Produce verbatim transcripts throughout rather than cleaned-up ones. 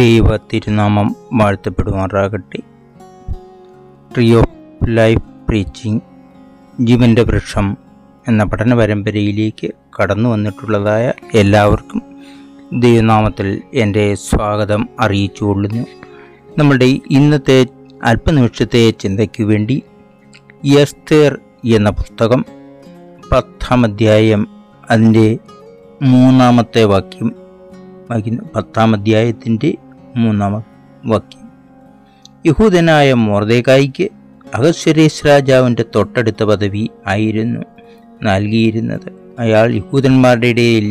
ദൈവ തിരുനാമം വാഴ്ത്തപ്പെടുമാറാകട്ടെ. ട്രീ ഓഫ് ലൈഫ് പ്രീച്ചിങ്, ജീവൻ്റെ വൃക്ഷം എന്ന പഠന പരമ്പരയിലേക്ക് കടന്നു വന്നിട്ടുള്ളതായ എല്ലാവർക്കും ദൈവനാമത്തിൽ എൻ്റെ സ്വാഗതം അറിയിച്ചുകൊള്ളുന്നു. നമ്മുടെ ഇന്നത്തെ അല്പനിമിഷത്തെ ചിന്തയ്ക്ക് വേണ്ടി എസ്തേർ എന്ന പുസ്തകം പത്താം അധ്യായം അതിൻ്റെ മൂന്നാമത്തെ വാക്യം വായിക്കുന്നു. പത്താം അധ്യായത്തിൻ്റെ മൂന്നാമത്തെ വാക്യം: യഹൂദനായ മൊർദെഖായിക്ക് അഹശ്വേരോശ് രാജാവിൻ്റെ തൊട്ടടുത്ത പദവി ആയിരുന്നു നൽകിയിരുന്നത്. അയാൾ യഹൂദന്മാരുടെ ഇടയിൽ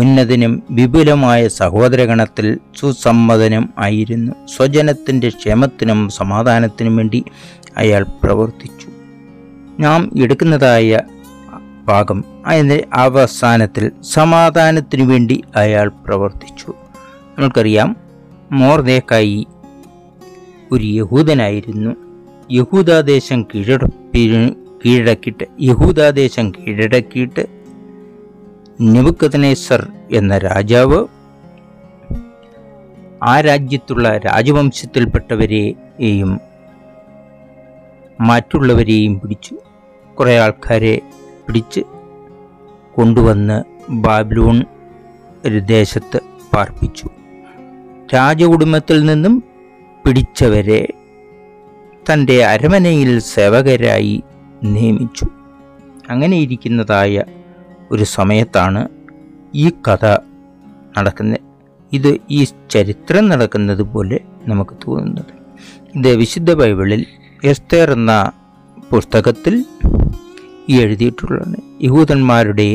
ഉന്നതനും വിപുലമായ സഹോദരഗണത്തിൽ സുസമ്മതനും ആയിരുന്നു. സ്വജനത്തിൻ്റെ ക്ഷേമത്തിനും സമാധാനത്തിനും വേണ്ടി അയാൾ പ്രവർത്തിച്ചു. നാം എടുക്കുന്നതായ ഭാഗം അതിൻ്റെ അവസാനത്തിൽ സമാധാനത്തിനു വേണ്ടി അയാൾ പ്രവർത്തിച്ചു. നമുക്കറിയാം, മൊർദെഖായി ഒരു യഹൂദനായിരുന്നു. യഹൂദാദേശം കീഴടപ്പി കീഴടക്കിയിട്ട് യഹൂദാദേശം കീഴടക്കിയിട്ട് നെബൂഖദ്നേസർ എന്ന രാജാവ് ആ രാജ്യത്തുള്ള രാജവംശത്തിൽപ്പെട്ടവരെയും മറ്റുള്ളവരെയും പിടിച്ചു. കുറേ ആൾക്കാരെ പിടിച്ച് കൊണ്ടുവന്ന് ബാബിലോൺ ഒരു ദേശത്ത് പാർപ്പിച്ചു. രാജകുടുംബത്തിൽ നിന്നും പിടിച്ചവരെ തൻ്റെ അരമനയിൽ സേവകരായി നിയമിച്ചു. അങ്ങനെയിരിക്കുന്നതായ ഒരു സമയത്താണ് ഈ കഥ നടക്കുന്നത്. ഇത് ഈ ചരിത്രം നടക്കുന്നത് പോലെ നമുക്ക് തോന്നുന്നത്. ഇത് വിശുദ്ധ ബൈബിളിൽ എസ്തേർ എന്ന പുസ്തകത്തിൽ ഈ എഴുതിയിട്ടുള്ളതാണ്. യഹൂദന്മാരുടെ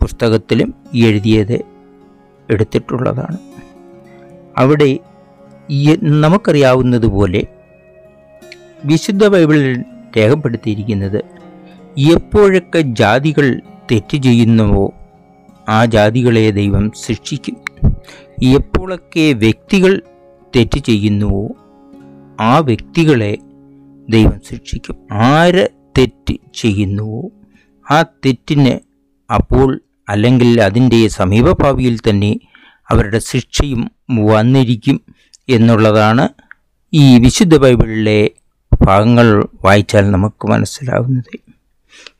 പുസ്തകത്തിലും ഈ എഴുതിയത് എടുത്തിട്ടുള്ളതാണ്. അവിടെ നമുക്കറിയാവുന്നതുപോലെ വിശുദ്ധ ബൈബിളിൽ രേഖപ്പെടുത്തിയിരിക്കുന്നത് എപ്പോഴൊക്കെ ജാതികൾ തെറ്റ് ചെയ്യുന്നുവോ ആ ജാതികളെ ദൈവം ശിക്ഷിക്കും. എപ്പോഴൊക്കെ വ്യക്തികൾ തെറ്റ് ചെയ്യുന്നുവോ ആ വ്യക്തികളെ ദൈവം ശിക്ഷിക്കും. ആര് തെറ്റ് ചെയ്യുന്നുവോ ആ തെറ്റിന് അപ്പോൾ അല്ലെങ്കിൽ അതിൻ്റെ സമീപഭാവിയിൽ തന്നെ അവരുടെ ശിക്ഷയും വന്നിരിക്കും എന്നുള്ളതാണ് ഈ വിശുദ്ധ ബൈബിളിലെ ഭാഗങ്ങൾ വായിച്ചാൽ നമുക്ക് മനസ്സിലാവുന്നത്.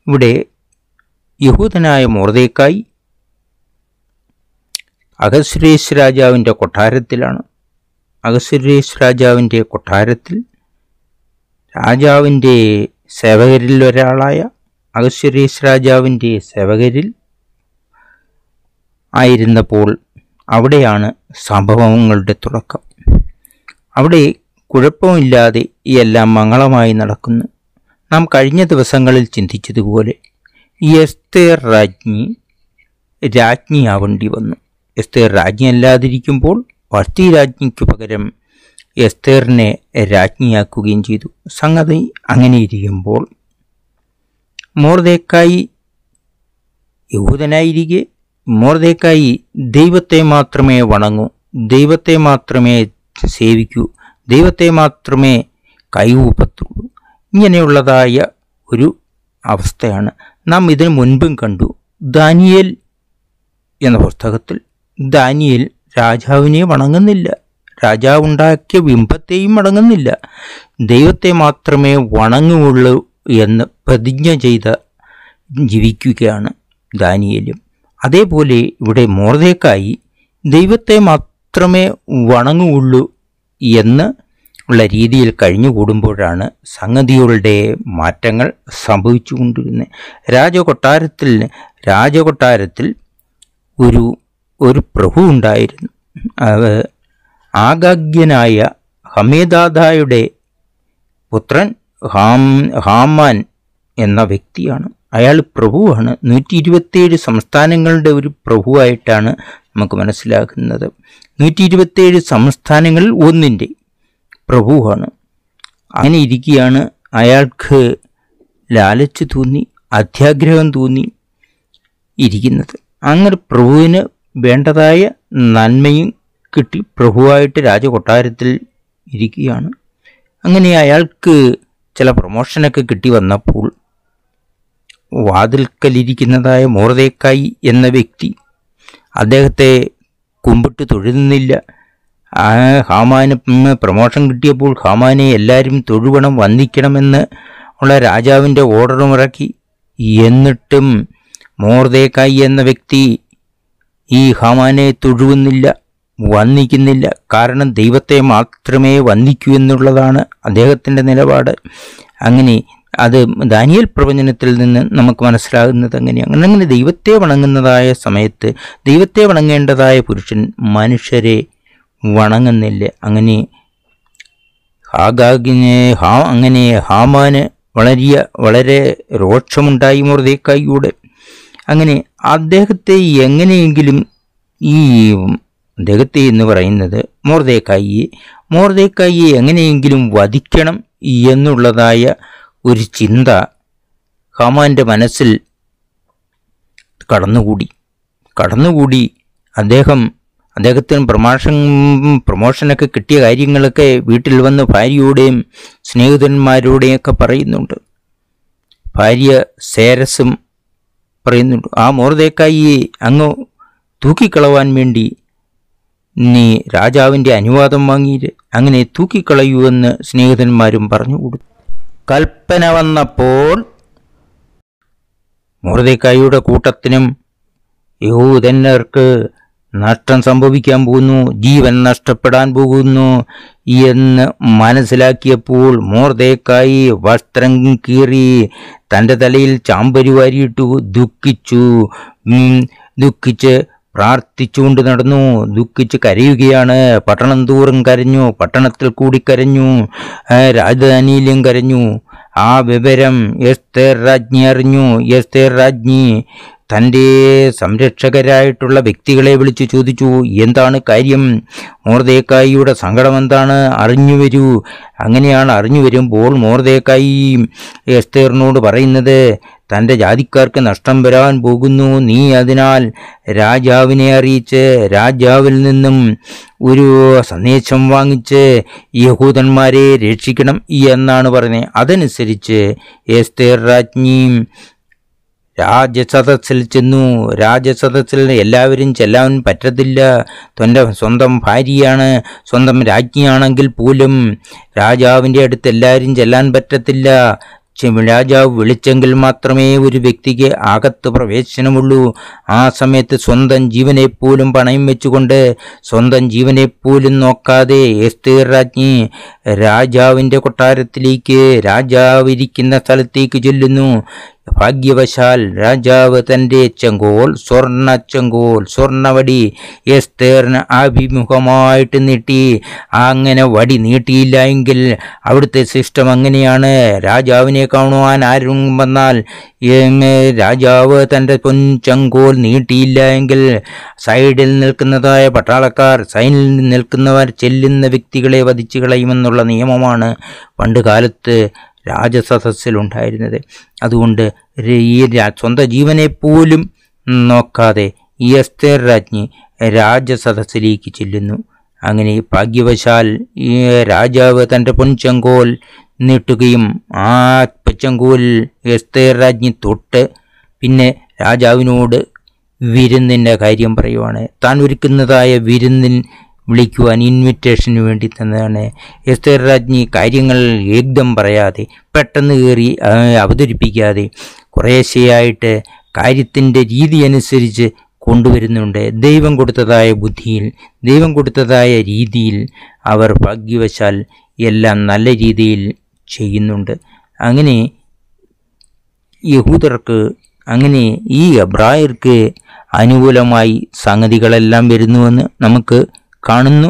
ഇവിടെ യഹൂദനായ മൊർദെഖായി അഹശ്വേരോശ് രാജാവിൻ്റെ കൊട്ടാരത്തിലാണ്. അഹശ്വേരോശ് രാജാവിൻ്റെ കൊട്ടാരത്തിൽ രാജാവിൻ്റെ സേവകരിൽ ഒരാളായ അഹശ്വേരോശ് രാജാവിൻ്റെ സേവകരിൽ ആയിരുന്നപ്പോൾ അവിടെയാണ് സംഭവങ്ങളുടെ തുടക്കം. അവിടെ കുഴപ്പമില്ലാതെ ഈ എല്ലാം മംഗളമായി നടക്കുന്നു. നാം കഴിഞ്ഞ ദിവസങ്ങളിൽ ചിന്തിച്ചതുപോലെ എസ്തേർ രാജ്ഞി രാജ്ഞിയാവേണ്ടി വന്നു. എസ്തേർ രാജ്ഞിയല്ലാതിരിക്കുമ്പോൾ വസ്ഥി രാജ്ഞിക്ക് പകരം എസ്തേറിനെ രാജ്ഞിയാക്കുകയും ചെയ്തു. സംഗതി അങ്ങനെയിരിക്കുമ്പോൾ മൊർദെഖായി യഹൂദനായിരിക്കെ മൊർദെഖായി ദൈവത്തെ മാത്രമേ വണങ്ങൂ, ദൈവത്തെ മാത്രമേ സേവിക്കൂ, ദൈവത്തെ മാത്രമേ കൈകൂപ്പത്തുള്ളൂ. ഇങ്ങനെയുള്ളതായ ഒരു അവസ്ഥയാണ്. നാം ഇതിനു മുൻപും കണ്ടു. ദാനിയേൽ എന്ന പുസ്തകത്തിൽ ദാനിയേൽ രാജാവിനെ വണങ്ങുന്നില്ല, രാജാവുണ്ടാക്കിയ ബിംബത്തെയും വണങ്ങുന്നില്ല, ദൈവത്തെ മാത്രമേ വണങ്ങുകയുള്ളൂ എന്ന് പ്രതിജ്ഞ ചെയ്ത ജീവിക്കുകയാണ് ദാനിയേലും. അതേപോലെ ഇവിടെ മൊർദെഖായി ദൈവത്തെ മാത്രമേ വണങ്ങുകയുള്ളൂ എന്ന് ഉള്ള രീതിയിൽ കഴിഞ്ഞുകൂടുമ്പോഴാണ് സംഗതികളുടെ മാറ്റങ്ങൾ സംഭവിച്ചുകൊണ്ടിരുന്നത്. രാജകൊട്ടാരത്തിൽ രാജകൊട്ടാരത്തിൽ ഒരു ഒരു പ്രഭു ഉണ്ടായിരുന്നു. ആഗാഗ്യനായ ഹമേദാദായുടെ പുത്രൻ ഹാം ഹാമാൻ എന്ന വ്യക്തിയാണ്. അയാൾ പ്രഭുവാണ്. നൂറ്റി ഇരുപത്തിയേഴ് സംസ്ഥാനങ്ങളുടെ ഒരു പ്രഭുവായിട്ടാണ് നമുക്ക് മനസ്സിലാക്കുന്നത്. നൂറ്റി ഇരുപത്തിയേഴ് സംസ്ഥാനങ്ങളിൽ ഒന്നിൻ്റെ പ്രഭുവാണ്. അങ്ങനെ ഇരിക്കുകയാണ് അയാൾക്ക് ലാലച്ച് തോന്നി, അത്യാഗ്രഹം തോന്നി ഇരിക്കുന്നത്. അങ്ങനെ പ്രഭുവിന് വേണ്ടതായ നന്മയും കിട്ടി. പ്രഭുവായിട്ട് രാജകൊട്ടാരത്തിൽ ഇരിക്കുകയാണ്. അങ്ങനെ അയാൾക്ക് ചില പ്രൊമോഷനൊക്കെ കിട്ടി വന്നപ്പോൾ വാതിൽക്കലിരിക്കുന്നതായ മൊർദെഖായി എന്ന വ്യക്തി അദ്ദേഹത്തെ കുമ്പിട്ട് തൊഴുന്നില്ല. ഹാമാന് പ്രമോഷൻ കിട്ടിയപ്പോൾ ഹാമാനെ എല്ലാവരും തൊഴുവണം വന്ദിക്കണമെന്ന് ഉള്ള രാജാവിൻ്റെ ഓർഡറുമിറക്കി. എന്നിട്ടും മൊർദെഖായി എന്ന വ്യക്തി ഈ ഹാമാനെ തൊഴുവുന്നില്ല, വന്ദിക്കുന്നില്ല. കാരണം ദൈവത്തെ മാത്രമേ വന്ദിക്കൂ എന്നുള്ളതാണ് അദ്ദേഹത്തിൻ്റെ നിലപാട്. അങ്ങനെ അത് ദാനിയേൽ പ്രവചനത്തിൽ നിന്ന് നമുക്ക് മനസ്സിലാകുന്നത് അങ്ങനെയാണ്. അങ്ങനെ അങ്ങനെ ദൈവത്തെ വണങ്ങുന്നതായ സമയത്ത് ദൈവത്തെ വണങ്ങേണ്ടതായ പുരുഷൻ മനുഷ്യരെ വണങ്ങുന്നില്ല. അങ്ങനെ ഹാഗാഗിനെ ഹാ അങ്ങനെ ഹാമാന് വളരെ വളരെ രോക്ഷമുണ്ടായി മൊർദെഖായിയോട്. അങ്ങനെ അദ്ദേഹത്തെ എങ്ങനെയെങ്കിലും ഈ അദ്ദേഹത്തെ എന്ന് പറയുന്നത് മൊർദെഖായിയെ മൊർദെഖായിയെ എങ്ങനെയെങ്കിലും വധിക്കണം എന്നുള്ളതായ ഒരു ചിന്ത ഹാമാൻ്റെ മനസ്സിൽ കടന്നുകൂടി കടന്നുകൂടി അദ്ദേഹം അദ്ദേഹത്തിന് പ്രമോഷൻ പ്രമോഷനൊക്കെ കിട്ടിയ കാര്യങ്ങളൊക്കെ വീട്ടിൽ വന്ന് ഭാര്യയോടെയും സ്നേഹിതന്മാരോടെയും ഒക്കെ പറയുന്നുണ്ട്. ഭാര്യ സേരസും പറയുന്നുണ്ട്, ആ മൊർദെഖായിയെ അങ്ങ് തൂക്കിക്കളവാൻ വേണ്ടി നീ രാജാവിൻ്റെ അനുവാദം വാങ്ങിയിട്ട് അങ്ങനെ തൂക്കിക്കളയൂ എന്ന് സ്നേഹിതന്മാരും പറഞ്ഞു കൊടുത്തു. കൽപ്പന വന്നപ്പോൾ മൊർദെഖായിയുടെ കൂട്ടത്തിനും യഹൂദന്മാർക്ക് നഷ്ടം സംഭവിക്കാൻ പോകുന്നു, ജീവൻ നഷ്ടപ്പെടാൻ പോകുന്നു എന്ന് മനസ്സിലാക്കിയപ്പോൾ മൊർദെഖായി വസ്ത്രം കീറി തൻ്റെ തലയിൽ ചാമ്പരുവാരിയിട്ടു ദുഃഖിച്ചു. ദുഃഖിച്ച് പ്രാർത്ഥിച്ചുകൊണ്ട് നടന്നു, ദുഃഖിച്ച് കരയുകയാണ്. പട്ടണം തോറും കരഞ്ഞു, പട്ടണത്തിൽ കൂടി കരഞ്ഞു, രാജധാനിയിലും കരഞ്ഞു. ആ വിവരം എസ്തേർ രാജ്ഞി അറിഞ്ഞു. എസ്തേർ രാജ്ഞി തൻ്റെ സംരക്ഷകരായിട്ടുള്ള വ്യക്തികളെ വിളിച്ചു ചോദിച്ചു, എന്താണ് കാര്യം, മൊർദെഖായിയുടെ സങ്കടം എന്താണ്, അറിഞ്ഞു വരൂ. അങ്ങനെയാണ് അറിഞ്ഞു വരുമ്പോൾ മൊർദെഖായി എസ്തേറിനോട് പറയുന്നത്, തൻ്റെ ജാതിക്കാർക്ക് നഷ്ടം വരാൻ പോകുന്നു, നീ അതിനാൽ രാജാവിനെ അറിയിച്ച് രാജാവിൽ നിന്നും ഒരു സന്ദേശം വാങ്ങിച്ച് യഹൂദന്മാരെ രക്ഷിക്കണം എന്നാണ് പറഞ്ഞത്. അതനുസരിച്ച് എസ്തേർ രാജ്ഞിയും രാജസദസ്സിൽ ചെന്നു. രാജസദസ്സിൽ എല്ലാവരും ചെല്ലാൻ പറ്റത്തില്ല, തൻ്റെ സ്വന്തം ഭാര്യയാണ്, സ്വന്തം രാജ്ഞിയാണെങ്കിൽ പോലും രാജാവിൻ്റെ അടുത്ത് എല്ലാവരും ചെല്ലാൻ പറ്റത്തില്ല. രാജാവ് വിളിച്ചെങ്കിൽ മാത്രമേ ഒരു വ്യക്തിക്ക് അകത്ത് പ്രവേശനമുള്ളൂ. ആ സമയത്ത് സ്വന്തം ജീവനെപ്പോലും പണയം വെച്ചുകൊണ്ട്, സ്വന്തം ജീവനെപ്പോലും നോക്കാതെ എസ്തേർ രാജ്ഞി രാജാവിൻ്റെ കൊട്ടാരത്തിലേക്ക്, രാജാവിരിക്കുന്ന സ്ഥലത്തേക്ക് ചെല്ലുന്നു. ഭാഗ്യവശാൽ രാജാവ് തൻ്റെ ചെങ്കോൽ, സ്വർണ്ണ ചെങ്കോൽ, സ്വർണ്ണവടി എസ്തേറിന് അഭിമുഖമായിട്ട് നീട്ടി. അങ്ങനെ വടി നീട്ടിയില്ല എങ്കിൽ അവിടുത്തെ സിസ്റ്റം അങ്ങനെയാണ്, രാജാവിനെ കാണുവാൻ ആരും വന്നാൽ രാജാവ് തൻ്റെ പൊൻ ചെങ്കോൽ നീട്ടിയില്ല എങ്കിൽ സൈഡിൽ നിൽക്കുന്നതായ പട്ടാളക്കാർ, സൈനിൽ നിൽക്കുന്നവർ ചെല്ലുന്ന വ്യക്തികളെ വധിച്ചു കളയുമെന്നുള്ള നിയമമാണ് പണ്ട് കാലത്ത് രാജസദസ്സിലുണ്ടായിരുന്നത്. അതുകൊണ്ട് ഈ സ്വന്തം ജീവനെപ്പോലും നോക്കാതെ ഈ എസ്തേർ രാജ്ഞി രാജസദസ്സിലേക്ക് ചെല്ലുന്നു. അങ്ങനെ ഭാഗ്യവശാൽ ഈ രാജാവ് തൻ്റെ പൊൻചെങ്കോൽ നീട്ടുകയും ആ ചെങ്കോൽ എസ്തേർ രാജ്ഞി തൊട്ട് പിന്നെ രാജാവിനോട് വിരുന്നിൻ്റെ കാര്യം പറയുവാണ്. താൻ ഒരുക്കുന്നതായ വിരുന്നിൻ വിളിക്കുവാൻ ഇൻവിറ്റേഷന് വേണ്ടി തന്നതാണ്. എസ്തേർ രാജ്ഞി കാര്യങ്ങൾ ഏകദം പറയാതെ, പെട്ടെന്ന് കയറി അവതരിപ്പിക്കാതെ, കുറേശ്ശെയായിട്ട് കാര്യത്തിൻ്റെ രീതി അനുസരിച്ച് കൊണ്ടുവരുന്നുണ്ട്. ദൈവം കൊടുത്തതായ ബുദ്ധിയിൽ, ദൈവം കൊടുത്തതായ രീതിയിൽ അവർ ഭാഗ്യവശാൽ എല്ലാം നല്ല രീതിയിൽ ചെയ്യുന്നുണ്ട്. അങ്ങനെ യഹൂദർക്ക്, അങ്ങനെ ഈ എബ്രായർക്ക് അനുകൂലമായി സംഗതികളെല്ലാം വരുന്നുവെന്ന് നമുക്ക് കാണുന്നു.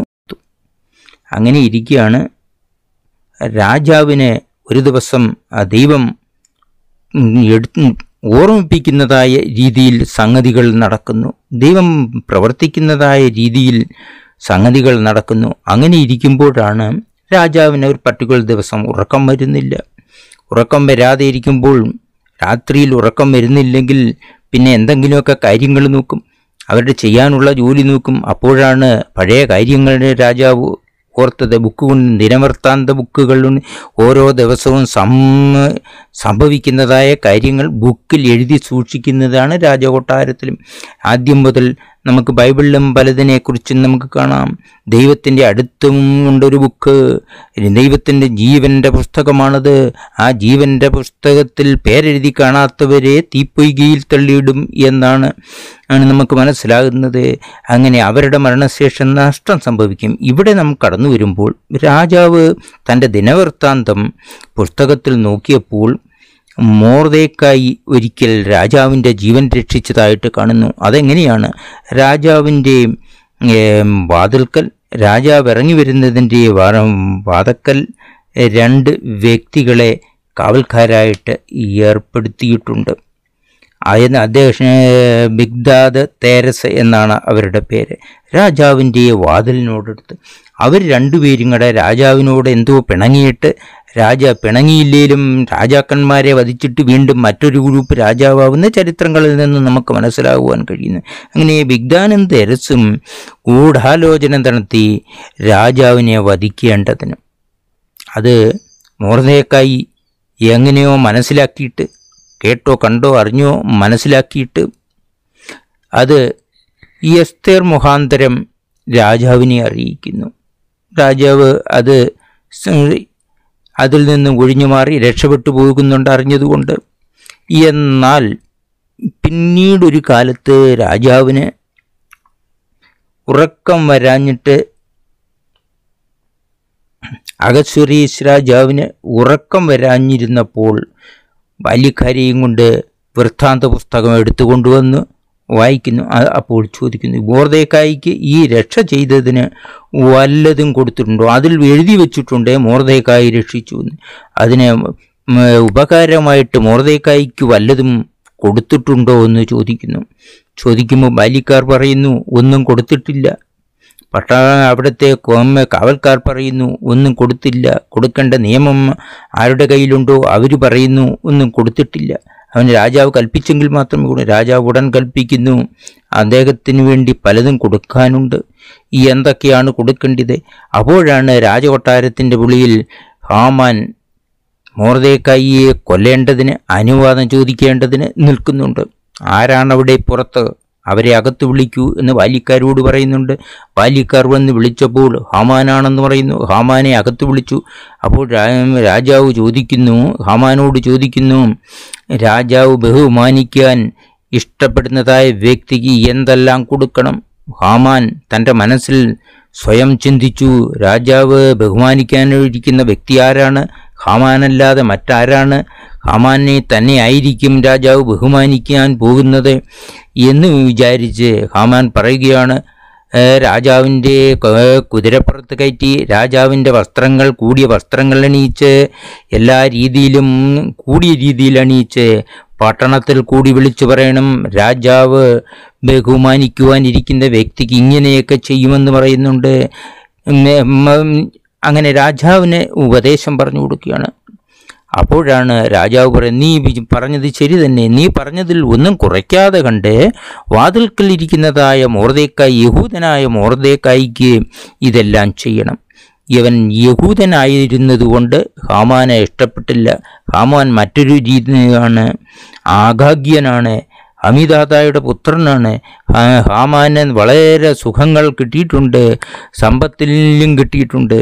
അങ്ങനെ ഇരിക്കുകയാണ് രാജാവിനെ ഒരു ദിവസം ദൈവം എടുത്ത് ഓർമ്മിപ്പിക്കുന്നതായ രീതിയിൽ സംഗതികൾ നടക്കുന്നു, ദൈവം പ്രവർത്തിക്കുന്നതായ രീതിയിൽ സംഗതികൾ നടക്കുന്നു. അങ്ങനെ ഇരിക്കുമ്പോഴാണ് രാജാവിന് ഒരു പർട്ടിക്കുലർ ദിവസം ഉറക്കം വരുന്നില്ല. ഉറക്കം വരാതെ ഇരിക്കുമ്പോൾ, രാത്രിയിൽ ഉറക്കം വരുന്നില്ലെങ്കിൽ പിന്നെ എന്തെങ്കിലുമൊക്കെ കാര്യങ്ങൾ നോക്കും, അവരുടെ ചെയ്യാനുള്ള ജോലി നോക്കും. അപ്പോഴാണ് പഴയ കാര്യങ്ങളുടെ രാജാവ് ഓർത്തത്. ബുക്കുകൾ, ദിനവൃത്താന്ത ബുക്കുകളിൽ ഓരോ ദിവസവും സംഭവിക്കുന്നതായ കാര്യങ്ങൾ ബുക്കിൽ എഴുതി സൂക്ഷിക്കുന്നതാണ് രാജകൊട്ടാരത്തിലും. ആദ്യം മുതൽ നമുക്ക് ബൈബിളിലും പലതിനെ കുറിച്ചും നമുക്ക് കാണാം. ദൈവത്തിൻ്റെ അടുത്തും ഉണ്ടൊരു ബുക്ക്, ദൈവത്തിൻ്റെ ജീവൻ്റെ പുസ്തകമാണത്. ആ ജീവൻ്റെ പുസ്തകത്തിൽ പേരെഴുതി കാണാത്തവരെ തീപ്പൊയ്കയിൽ തള്ളിയിടും എന്നാണ് ആണ് നമുക്ക് മനസ്സിലാകുന്നത്. അങ്ങനെ അവരുടെ മരണശേഷം നഷ്ടം സംഭവിക്കും. ഇവിടെ നാം കടന്നു വരുമ്പോൾ രാജാവ് തൻ്റെ ദിനവൃത്താന്തം പുസ്തകത്തിൽ നോക്കിയപ്പോൾ മോർദേക്കായി ഒരിക്കൽ രാജാവിൻ്റെ ജീവൻ രക്ഷിച്ചതായിട്ട് കാണുന്നു. അതെങ്ങനെയാണ്? രാജാവിൻ്റെ വാതിൽക്കൽ, രാജാവ് ഇറങ്ങി വരുന്നതിൻ്റെ വാതക്കൽ രണ്ട് വ്യക്തികളെ കാവൽക്കാരായിട്ട് ഏർപ്പെടുത്തിയിട്ടുണ്ട്. ആയെന്ന് അദ്ദേഹം ബിഗ്ദാദ് തേരസ് എന്നാണ് അവരുടെ പേര്. രാജാവിൻ്റെ വാതിലിനോടടുത്ത് അവർ രണ്ടുപേരും കൂടെ രാജാവിനോട് എന്തോ പിണങ്ങിയിട്ട്, രാജ പിണങ്ങിയില്ലേലും രാജാക്കന്മാരെ വധിച്ചിട്ട് വീണ്ടും മറ്റൊരു ഗ്രൂപ്പ് രാജാവാകുന്ന ചരിത്രങ്ങളിൽ നിന്ന് നമുക്ക് മനസ്സിലാകുവാൻ കഴിയുന്നു. അങ്ങനെ ബിഗ്ദാനും തേരസും ഗൂഢാലോചന നടത്തി രാജാവിനെ വധിക്കേണ്ടതിന് അത് മോർദേക്കായി എങ്ങനെയോ മനസ്സിലാക്കിയിട്ട്, കേട്ടോ കണ്ടോ അറിഞ്ഞോ മനസ്സിലാക്കിയിട്ട് അത് എസ്തേർ മുഖാന്തരം രാജാവിനെ അറിയിക്കുന്നു. രാജാവ് അത് അതിൽ നിന്നും ഒഴിഞ്ഞു മാറി രക്ഷപ്പെട്ടു പോകുന്നുണ്ട് അറിഞ്ഞതുകൊണ്ട്. എന്നാൽ പിന്നീടൊരു കാലത്ത് രാജാവിന് ഉറക്കം വരാഞ്ഞിട്ട്, അഗസ്വരീസ് രാജാവിന് ഉറക്കം വരാഞ്ഞിരുന്നപ്പോൾ ബാല്യക്കാരെയും കൊണ്ട് വൃത്താന്ത പുസ്തകം എടുത്തു കൊണ്ടുവന്ന് വായിക്കുന്നു. അപ്പോൾ ചോദിക്കുന്നു, മോർദേക്കായിക്ക് ഈ രക്ഷ ചെയ്തതിന് വല്ലതും കൊടുത്തിട്ടുണ്ടോ? അതിൽ എഴുതി വെച്ചിട്ടുണ്ടേ മോർദേക്കായി രക്ഷിച്ചു എന്ന്. അതിന് ഉപകാരമായിട്ട് മോർദേക്കായിക്ക് വല്ലതും കൊടുത്തിട്ടുണ്ടോ എന്ന് ചോദിക്കുന്നു. ചോദിക്കുമ്പോൾ ബാല്യക്കാർ പറയുന്നു, ഒന്നും കൊടുത്തിട്ടില്ല. പട്ടാ അവിടുത്തെ കാവൽക്കാർ പറയുന്നു, ഒന്നും കൊടുത്തില്ല. കൊടുക്കേണ്ട നിയമം ആരുടെ കയ്യിലുണ്ടോ അവർ പറയുന്നു, ഒന്നും കൊടുത്തിട്ടില്ല. അവൻ രാജാവ് കൽപ്പിച്ചെങ്കിൽ മാത്രമേ കൊടു. രാജാവ് ഉടൻ കൽപ്പിക്കുന്നു, അദ്ദേഹത്തിന് വേണ്ടി പലതും കൊടുക്കാനുണ്ട്, ഈ എന്തൊക്കെയാണ് കൊടുക്കേണ്ടത്. അപ്പോഴാണ് രാജകൊട്ടാരത്തിൻ്റെ വിളിയിൽ ഹാമാൻ മോർദേക്കായിയെ കൊല്ലേണ്ടതിന് അനുവാദം ചോദിക്കേണ്ടതിന് നിൽക്കുന്നുണ്ട്. ആരാണവിടെ പുറത്ത്, അവരെ അകത്ത് വിളിക്കൂ എന്ന് ബാല്യക്കാരോട് പറയുന്നുണ്ട്. ബാല്യക്കാർ വന്ന് വിളിച്ചപ്പോൾ ഹാമാനാണെന്ന് പറയുന്നു. ഹാമാനെ അകത്ത് വിളിച്ചു. അപ്പോൾ രാജാവ് ചോദിക്കുന്നു, ഹാമാനോട് ചോദിക്കുന്നു, രാജാവ് ബഹുമാനിക്കാൻ ഇഷ്ടപ്പെടുന്നതായ വ്യക്തിക്ക് എന്തെല്ലാം കൊടുക്കണം? ഹാമാൻ തൻ്റെ മനസ്സിൽ സ്വയം ചിന്തിച്ചു, രാജാവ് ബഹുമാനിക്കാനിരിക്കുന്ന വ്യക്തി ആരാണ്? ഹാമാനല്ലാതെ മറ്റാരാണ്? ഹാമാനെ തന്നെ ആയിരിക്കും രാജാവ് ബഹുമാനിക്കാൻ പോകുന്നത് എന്ന് വിചാരിച്ച് ഹാമാൻ പറയുകയാണ്, രാജാവിൻ്റെ കുതിരപ്പുറത്ത് കയറ്റി, രാജാവിൻ്റെ വസ്ത്രങ്ങൾ കൂടിയ വസ്ത്രങ്ങൾ അണിയിച്ച്, എല്ലാ രീതിയിലും കൂടിയ രീതിയിൽ അണിയിച്ച് പട്ടണത്തിൽ കൂടി വിളിച്ചു പറയണം, രാജാവ് ബഹുമാനിക്കുവാനിരിക്കുന്ന വ്യക്തിക്ക് ഇങ്ങനെയൊക്കെ ചെയ്യുമെന്ന് പറയുന്നുണ്ട്. അങ്ങനെ രാജാവിന് ഉപദേശം പറഞ്ഞു കൊടുക്കുകയാണ്. അപ്പോഴാണ് രാജാവ് പറയുന്നത്, നീ പറഞ്ഞത് ശരി തന്നെ, നീ പറഞ്ഞതിൽ ഒന്നും കുറയ്ക്കാതെ കണ്ട് വാതിൽക്കൽ ഇരിക്കുന്നതായ മോർദേക്കായി, യഹൂദനായ മോർദേക്കായിക്ക് ഇതെല്ലാം ചെയ്യണം. ഇവൻ യഹൂദനായിരുന്നതുകൊണ്ട് ഹാമാനെ ഇഷ്ടപ്പെട്ടില്ല. ഹാമാൻ മറ്റൊരു രീതിയാണ്, ആഗാഗ്യനാണ്, അമിതാതായുടെ പുത്രനാണ്. ഹാമാന് വളരെ സുഖങ്ങൾ കിട്ടിയിട്ടുണ്ട്, സമ്പത്തിലും കിട്ടിയിട്ടുണ്ട്.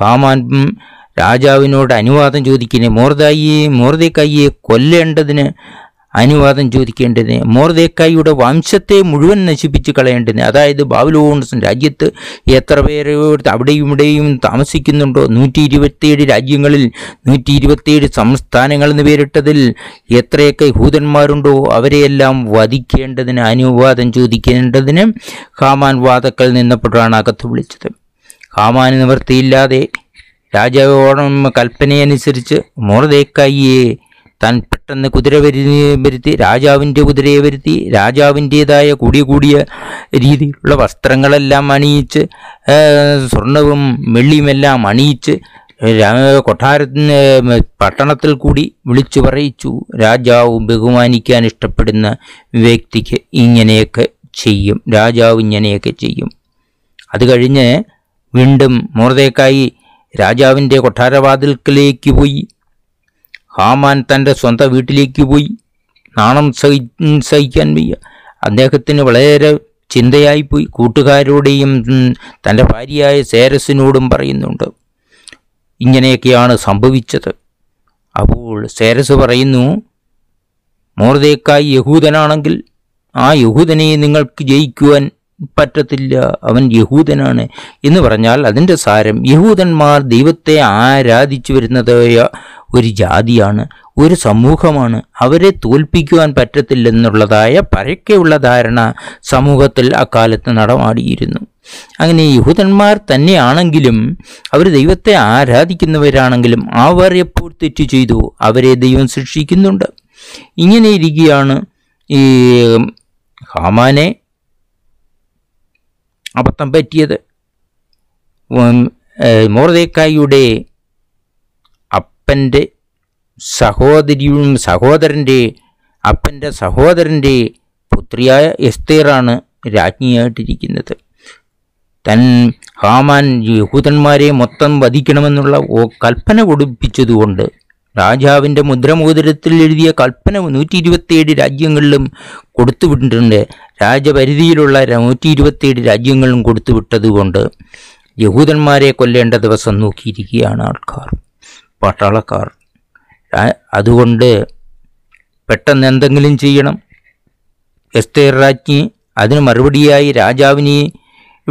ഹാമാൻ രാജാവിനോട് അനുവാദം ചോദിക്കുന്നത്, മോർദേക്കായിയെ മോർദേക്കായിയെ കൊല്ലേണ്ടതിന് അനുവാദം ചോദിക്കേണ്ടതിന്, മോർദേക്കായിയുടെ വംശത്തെ മുഴുവൻ നശിപ്പിച്ച് കളയേണ്ടതിന്, അതായത് ബാബിലോൺ രാജ്യത്ത് എത്ര പേര് അവിടെയും ഇവിടെയും താമസിക്കുന്നുണ്ടോ, നൂറ്റി ഇരുപത്തിയേഴ് രാജ്യങ്ങളിൽ നൂറ്റി ഇരുപത്തിയേഴ് സംസ്ഥാനങ്ങൾ എന്ന് പേരിട്ടതിൽ എത്രയൊക്കെ യഹൂദന്മാരുണ്ടോ അവരെയെല്ലാം വധിക്കേണ്ടതിന് അനുവാദം ചോദിക്കേണ്ടതിന് ഹാമാൻ വാതക്കൽ നിന്നപ്പോഴാണ് അകത്ത് വിളിച്ചത്. ഹാമാന് നിവൃത്തിയില്ലാതെ രാജാവോടം കൽപ്പനയനുസരിച്ച് മോർദേക്കായിയെ താൻ പെട്ടെന്ന് കുതിര വരുത്തി, രാജാവിൻ്റെ കുതിരയെ വരുത്തി, രാജാവിൻ്റേതായ കൂടിയ കൂടിയ രീതിയിലുള്ള വസ്ത്രങ്ങളെല്ലാം അണിയിച്ച്, സ്വർണവും വെള്ളിയുമെല്ലാം അണിയിച്ച് കൊട്ടാരത്തിന് പട്ടണത്തിൽ കൂടി വിളിച്ചു പറയിച്ചു, രാജാവ് ബഹുമാനിക്കാൻ ഇഷ്ടപ്പെടുന്ന വ്യക്തിക്ക് ഇങ്ങനെയൊക്കെ ചെയ്യും, രാജാവ് ഇങ്ങനെയൊക്കെ ചെയ്യും. അത് കഴിഞ്ഞ് വീണ്ടും മോർദേക്കായി രാജാവിൻ്റെ കൊട്ടാരവാതിൽക്കലേക്ക് പോയി, ഹാമാൻ തൻ്റെ സ്വന്തം വീട്ടിലേക്ക് പോയി, നാണം സഹി സഹിക്കാൻ വയ്യ. അദ്ദേഹത്തിന് വളരെ ചിന്തയായിപ്പോയി. കൂട്ടുകാരോടെയും തൻ്റെ ഭാര്യയായ സേരസിനോടും പറയുന്നുണ്ട് ഇങ്ങനെയൊക്കെയാണ് സംഭവിച്ചത്. അപ്പോൾ സേരസ് പറയുന്നു, മൊർദെഖായി യഹൂദനാണെങ്കിൽ ആ യഹൂദനെ നിങ്ങൾക്ക് ജയിക്കുവാൻ പറ്റത്തില്ല, അവൻ യഹൂദനാണ് എന്ന് പറഞ്ഞാൽ അതിൻ്റെ സാരം യഹൂദന്മാർ ദൈവത്തെ ആരാധിച്ചു വരുന്നതായ ഒരു ജാതിയാണ്, ഒരു സമൂഹമാണ്, അവരെ തോൽപ്പിക്കുവാൻ പറ്റത്തില്ലെന്നുള്ളതായ പരക്കെയുള്ള ധാരണ സമൂഹത്തിൽ അക്കാലത്ത് നടമാടിയിരുന്നു. അങ്ങനെ യഹൂദന്മാർ തന്നെയാണെങ്കിലും അവർ ദൈവത്തെ ആരാധിക്കുന്നവരാണെങ്കിലും അവർ എപ്പോൾ തെറ്റ് ചെയ്തു അവരെ ദൈവം ശിക്ഷിക്കുന്നുണ്ട്. ഇങ്ങനെ ഇരിക്കുകയാണ് ഈ ഹാമാനെ അബദ്ധം പറ്റിയത്. മൊർദെഖായിയുടെ അപ്പൻ്റെ സഹോദരിയും സഹോദരൻ്റെ അപ്പൻ്റെ സഹോദരൻ്റെ പുത്രിയായ എസ്തേറാണ് രാജ്ഞിയായിട്ടിരിക്കുന്നത്. തൻ ഹാമാൻ യഹൂദന്മാരെ മൊത്തം വധിക്കണമെന്നുള്ള കൽപ്പന കൊടുപ്പിച്ചതുകൊണ്ട് രാജാവിൻ്റെ മുദ്രമോതിരത്തിൽ എഴുതിയ കൽപ്പന നൂറ്റി ഇരുപത്തിയേഴ് രാജ്യങ്ങളിലും കൊടുത്തുവിട്ടിട്ടുണ്ട്. രാജപരിധിയിലുള്ള നൂറ്റി ഇരുപത്തിയേഴ് രാജ്യങ്ങളിലും കൊടുത്തുവിട്ടതുകൊണ്ട് യഹൂദന്മാരെ കൊല്ലേണ്ട ദിവസം നോക്കിയിരിക്കുകയാണ് ആൾക്കാർ, പട്ടാളക്കാർ. അതുകൊണ്ട് പെട്ടെന്ന് എന്തെങ്കിലും ചെയ്യണം. എസ്തേർ രാജ്ഞി അതിന് മറുപടിയായി രാജാവിനെ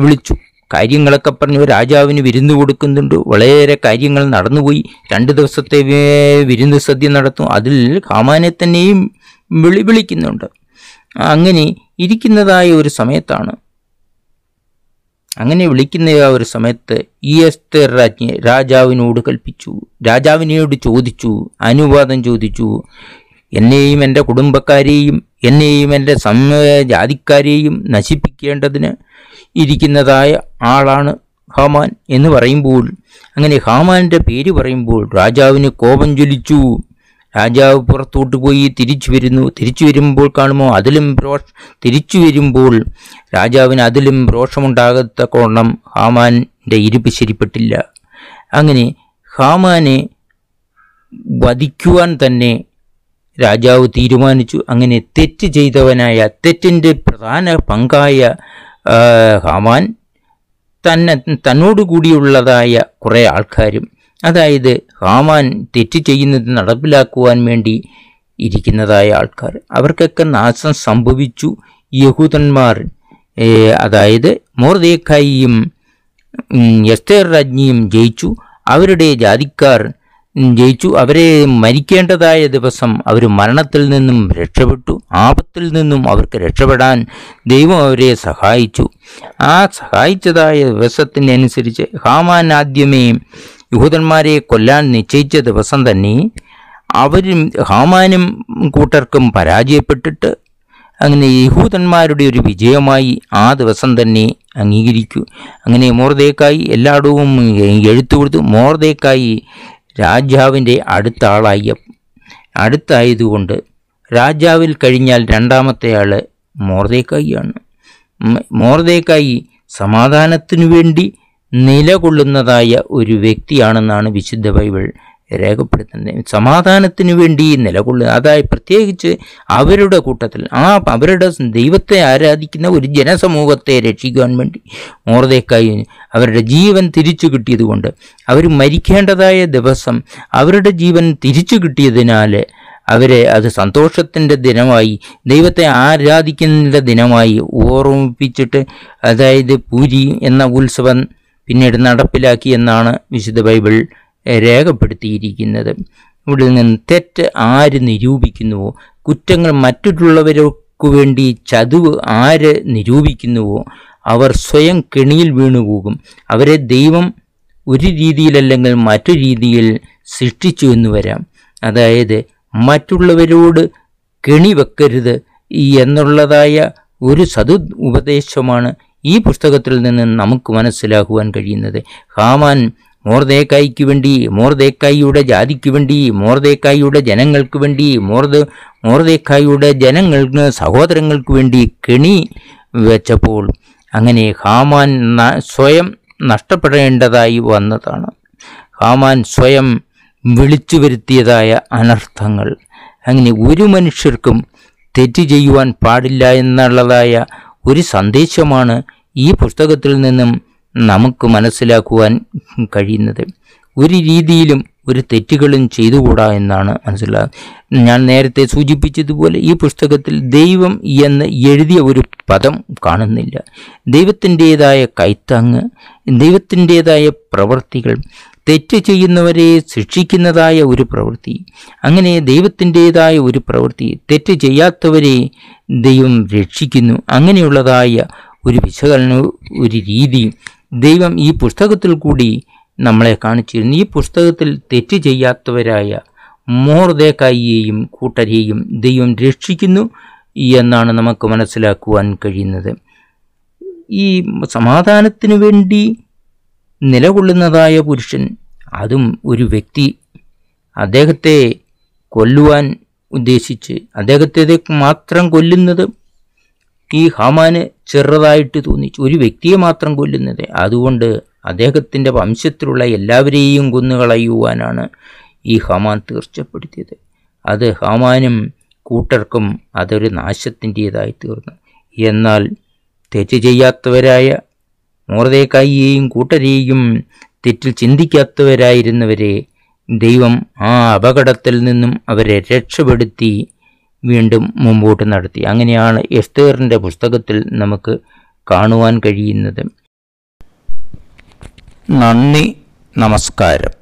വിളിച്ചു. കാര്യങ്ങളൊക്കെ പറഞ്ഞു. രാജാവിന് വിരുന്ന് കൊടുക്കുന്നുണ്ട്. വളരെ കാര്യങ്ങൾ നടന്നുപോയി. രണ്ട് ദിവസത്തെ വിരുന്ന് സദ്യ നടത്തും. അതിൽ ഹാമാനെ തന്നെയും വിളി വിളിക്കുന്നുണ്ട് അങ്ങനെ ഇരിക്കുന്നതായ ഒരു സമയത്താണ് അങ്ങനെ വിളിക്കുന്ന ആ ഒരു സമയത്ത് ഈ എസ്തേർ രാജ്ഞി രാജാവിനോട് കൽപ്പിച്ചു രാജാവിനോട് ചോദിച്ചു അനുവാദം ചോദിച്ചു, എന്നെയും എൻ്റെ കുടുംബക്കാരെയും എന്നെയും എൻ്റെ ജാതിക്കാരെയും നശിപ്പിക്കേണ്ടതിന് ഇരിക്കുന്നതായ ആളാണ് ഹാമാൻ എന്ന് പറയുമ്പോൾ, അങ്ങനെ ഹാമാൻ്റെ പേര് പറയുമ്പോൾ രാജാവിന് കോപം ജ്വലിച്ചു. രാജാവ് പുറത്തോട്ട് പോയി തിരിച്ചു വരുന്നു. തിരിച്ചു വരുമ്പോൾ കാണുമോ അതിലും രോഷം. തിരിച്ചു വരുമ്പോൾ രാജാവിന് അതിലും രോഷമുണ്ടാകത്തക്കോണം ഹാമാൻ്റെ ഇരുപ്പ് ശരിപ്പെട്ടില്ല. അങ്ങനെ ഹാമാനെ വധിക്കുവാൻ തന്നെ രാജാവ് തീരുമാനിച്ചു. അങ്ങനെ തെറ്റ് ചെയ്തവനായ തെറ്റിൻ്റെ പ്രധാന പങ്കായ ഹാമാൻ തന്നെ തന്നോടുകൂടിയുള്ളതായ കുറേ ആൾക്കാരും, അതായത് ഹാമാൻ തെറ്റ് ചെയ്യുന്നത് നടപ്പിലാക്കുവാൻ വേണ്ടി ഇരിക്കുന്നതായ ആൾക്കാർ, അവർക്കൊക്കെ നാശം സംഭവിച്ചു. യഹൂദന്മാർ അതായത് മൊർദെഖായിയും എസ്തേർ രാജ്ഞിയും ജയിച്ചു. അവരുടെ ജാതിക്കാർ ജയിച്ചു. അവരെ മരിക്കേണ്ടതായ ദിവസം അവർ മരണത്തിൽ നിന്നും രക്ഷപ്പെട്ടു. ആപത്തിൽ നിന്നും അവർക്ക് രക്ഷപ്പെടാൻ ദൈവം അവരെ സഹായിച്ചു. ആ സഹായിച്ചതായ ദിവസത്തിനനുസരിച്ച് ഹാമാൻ ആദ്യമേ യഹൂദന്മാരെ കൊല്ലാൻ നിശ്ചയിച്ച ദിവസം തന്നെ അവരും ഹാമാനും കൂട്ടർക്കും പരാജയപ്പെട്ടിട്ട് അങ്ങനെ യഹൂദന്മാരുടെ ഒരു വിജയമായി ആ ദിവസം തന്നെ അംഗീകരിക്കൂ. അങ്ങനെ മൊർദെഖായി എല്ലായിടവും എഴുത്തു കൊടുത്തു. മൊർദെഖായി രാജാവിൻ്റെ അടുത്ത ആളായി അടുത്തായതുകൊണ്ട് രാജാവിൽ കഴിഞ്ഞാൽ രണ്ടാമത്തെ ആൾ മൊർദെഖായിയാണ്. മൊർദെഖായി സമാധാനത്തിനു വേണ്ടി നിലകൊള്ളുന്നതായ ഒരു വ്യക്തിയാണെന്നാണ് വിശുദ്ധ ബൈബിൾ രേഖപ്പെടുത്തുന്നത്. സമാധാനത്തിനു വേണ്ടി നിലകൊള്ളുക, അതായത് പ്രത്യേകിച്ച് അവരുടെ കൂട്ടത്തിൽ ആ അവരുടെ ദൈവത്തെ ആരാധിക്കുന്ന ഒരു ജനസമൂഹത്തെ രക്ഷിക്കുവാൻ വേണ്ടി മൊർദെഖായി അവരുടെ ജീവൻ തിരിച്ചു കിട്ടിയതുകൊണ്ട്, അവർ മരിക്കേണ്ടതായ ദിവസം അവരുടെ ജീവൻ തിരിച്ചു കിട്ടിയതിനാൽ അവരെ അത് സന്തോഷത്തിൻ്റെ ദിനമായി, ദൈവത്തെ ആരാധിക്കുന്നതിൻ്റെ ദിനമായി ഓർമ്മിപ്പിച്ചിട്ട്, അതായത് പൂരി എന്ന ഉത്സവം പിന്നീട് നടപ്പിലാക്കി എന്നാണ് വിശുദ്ധ ബൈബിൾ രേഖപ്പെടുത്തിയിരിക്കുന്നത്. ഇവിടെ നിന്ന് തെറ്റ് ആര് നിരൂപിക്കുന്നുവോ, കുറ്റങ്ങൾ മറ്റുള്ളവർക്ക് വേണ്ടി ചതിവ് ആര് നിരൂപിക്കുന്നുവോ അവർ സ്വയം കെണിയിൽ വീണുപോകും. അവരെ ദൈവം ഒരു രീതിയിലല്ലെങ്കിൽ മറ്റു രീതിയിൽ സൃഷ്ടിച്ചു എന്ന് വരാം. അതായത് മറ്റുള്ളവരോട് കെണി വെക്കരുത് എന്നുള്ളതായ ഒരു സദു ഉപദേശമാണ് ഈ പുസ്തകത്തിൽ നിന്ന് നമുക്ക് മനസ്സിലാക്കുവാൻ കഴിയുന്നത്. ഹാമാൻ മൊർദെഖായിക്ക് വേണ്ടി, മൊർദെഖായിയുടെ ജാതിക്ക് വേണ്ടി, മൊർദെഖായിയുടെ ജനങ്ങൾക്ക് വേണ്ടി, മോർദ മൊർദെഖായിയുടെ ജനങ്ങൾക്ക് സഹോദരങ്ങൾക്ക് വേണ്ടി കെണി വെച്ചപ്പോൾ അങ്ങനെ ഹാമാൻ സ്വയം നഷ്ടപ്പെടേണ്ടതായി വന്നതാണ്. ഹാമാൻ സ്വയം വിളിച്ചു വരുത്തിയതായ അനർത്ഥങ്ങൾ. അങ്ങനെ ഒരു മനുഷ്യർക്കും തെറ്റ് ചെയ്യുവാൻ പാടില്ല എന്നുള്ളതായ ഒരു സന്ദേശമാണ് ഈ പുസ്തകത്തിൽ നിന്നും നമുക്ക് മനസ്സിലാക്കുവാൻ കഴിയുന്നത്. ഒരു രീതിയിലും ഒരു തെറ്റുകളും ചെയ്തുകൂടാ എന്നാണ് മനസ്സിലാകുന്നത്. ഞാൻ നേരത്തെ സൂചിപ്പിച്ചതുപോലെ ഈ പുസ്തകത്തിൽ ദൈവം എന്ന് എഴുതിയ ഒരു പദം കാണുന്നില്ല. ദൈവത്തിൻ്റേതായ കൈത്താങ്ങ്, ദൈവത്തിൻ്റേതായ പ്രവൃത്തികൾ, തെറ്റ് ചെയ്യുന്നവരെ ശിക്ഷിക്കുന്നതായ ഒരു പ്രവൃത്തി, അങ്ങനെ ദൈവത്തിൻ്റേതായ ഒരു പ്രവൃത്തി, തെറ്റ് ചെയ്യാത്തവരെ ദൈവം രക്ഷിക്കുന്നു, അങ്ങനെയുള്ളതായ ഒരു വിശകലന ഒരു രീതി ദൈവം ഈ പുസ്തകത്തിൽ കൂടി നമ്മളെ കാണിച്ചിരുന്നു. ഈ പുസ്തകത്തിൽ തെറ്റ് ചെയ്യാത്തവരായ മൊർദെഖായിയെയും കൂട്ടരെയും ദൈവം രക്ഷിക്കുന്നു എന്നാണ് നമുക്ക് മനസ്സിലാക്കുവാൻ കഴിയുന്നത്. ഈ സമാധാനത്തിനു വേണ്ടി നിലകൊള്ളുന്നതായ പുരുഷൻ, അതും ഒരു വ്യക്തി, അദ്ദേഹത്തെ കൊല്ലുവാൻ ഉദ്ദേശിച്ച് അദ്ദേഹത്തെ മാത്രം കൊല്ലുന്നത് ഈ ഹാമാന് ചെറുതായിട്ട് തോന്നിച്ചു. ഒരു വ്യക്തിയെ മാത്രം കൊല്ലുന്നത്, അതുകൊണ്ട് അദ്ദേഹത്തിൻ്റെ വംശത്തിലുള്ള എല്ലാവരെയും കൊന്നുകളയുവാനാണ് ഈ ഹാമാൻ തീർച്ചപ്പെടുത്തിയത്. അത് ഹാമാനും കൂട്ടർക്കും അതൊരു നാശത്തിൻ്റേതായി തീർന്നു. എന്നാൽ തെറ്റ് ചെയ്യാത്തവരായ മൊർദെഖായിയെയും കൂട്ടരെയും തെറ്റിൽ ചിന്തിക്കാത്തവരായിരുന്നവരെ ദൈവം ആ അപകടത്തിൽ നിന്നും അവരെ രക്ഷപ്പെടുത്തി വീണ്ടും മുമ്പോട്ട് നടത്തി. അങ്ങനെയാണ് എസ്തേറിൻ്റെ പുസ്തകത്തിൽ നമുക്ക് കാണുവാൻ കഴിയുന്നത്. നന്ദി, നമസ്കാരം.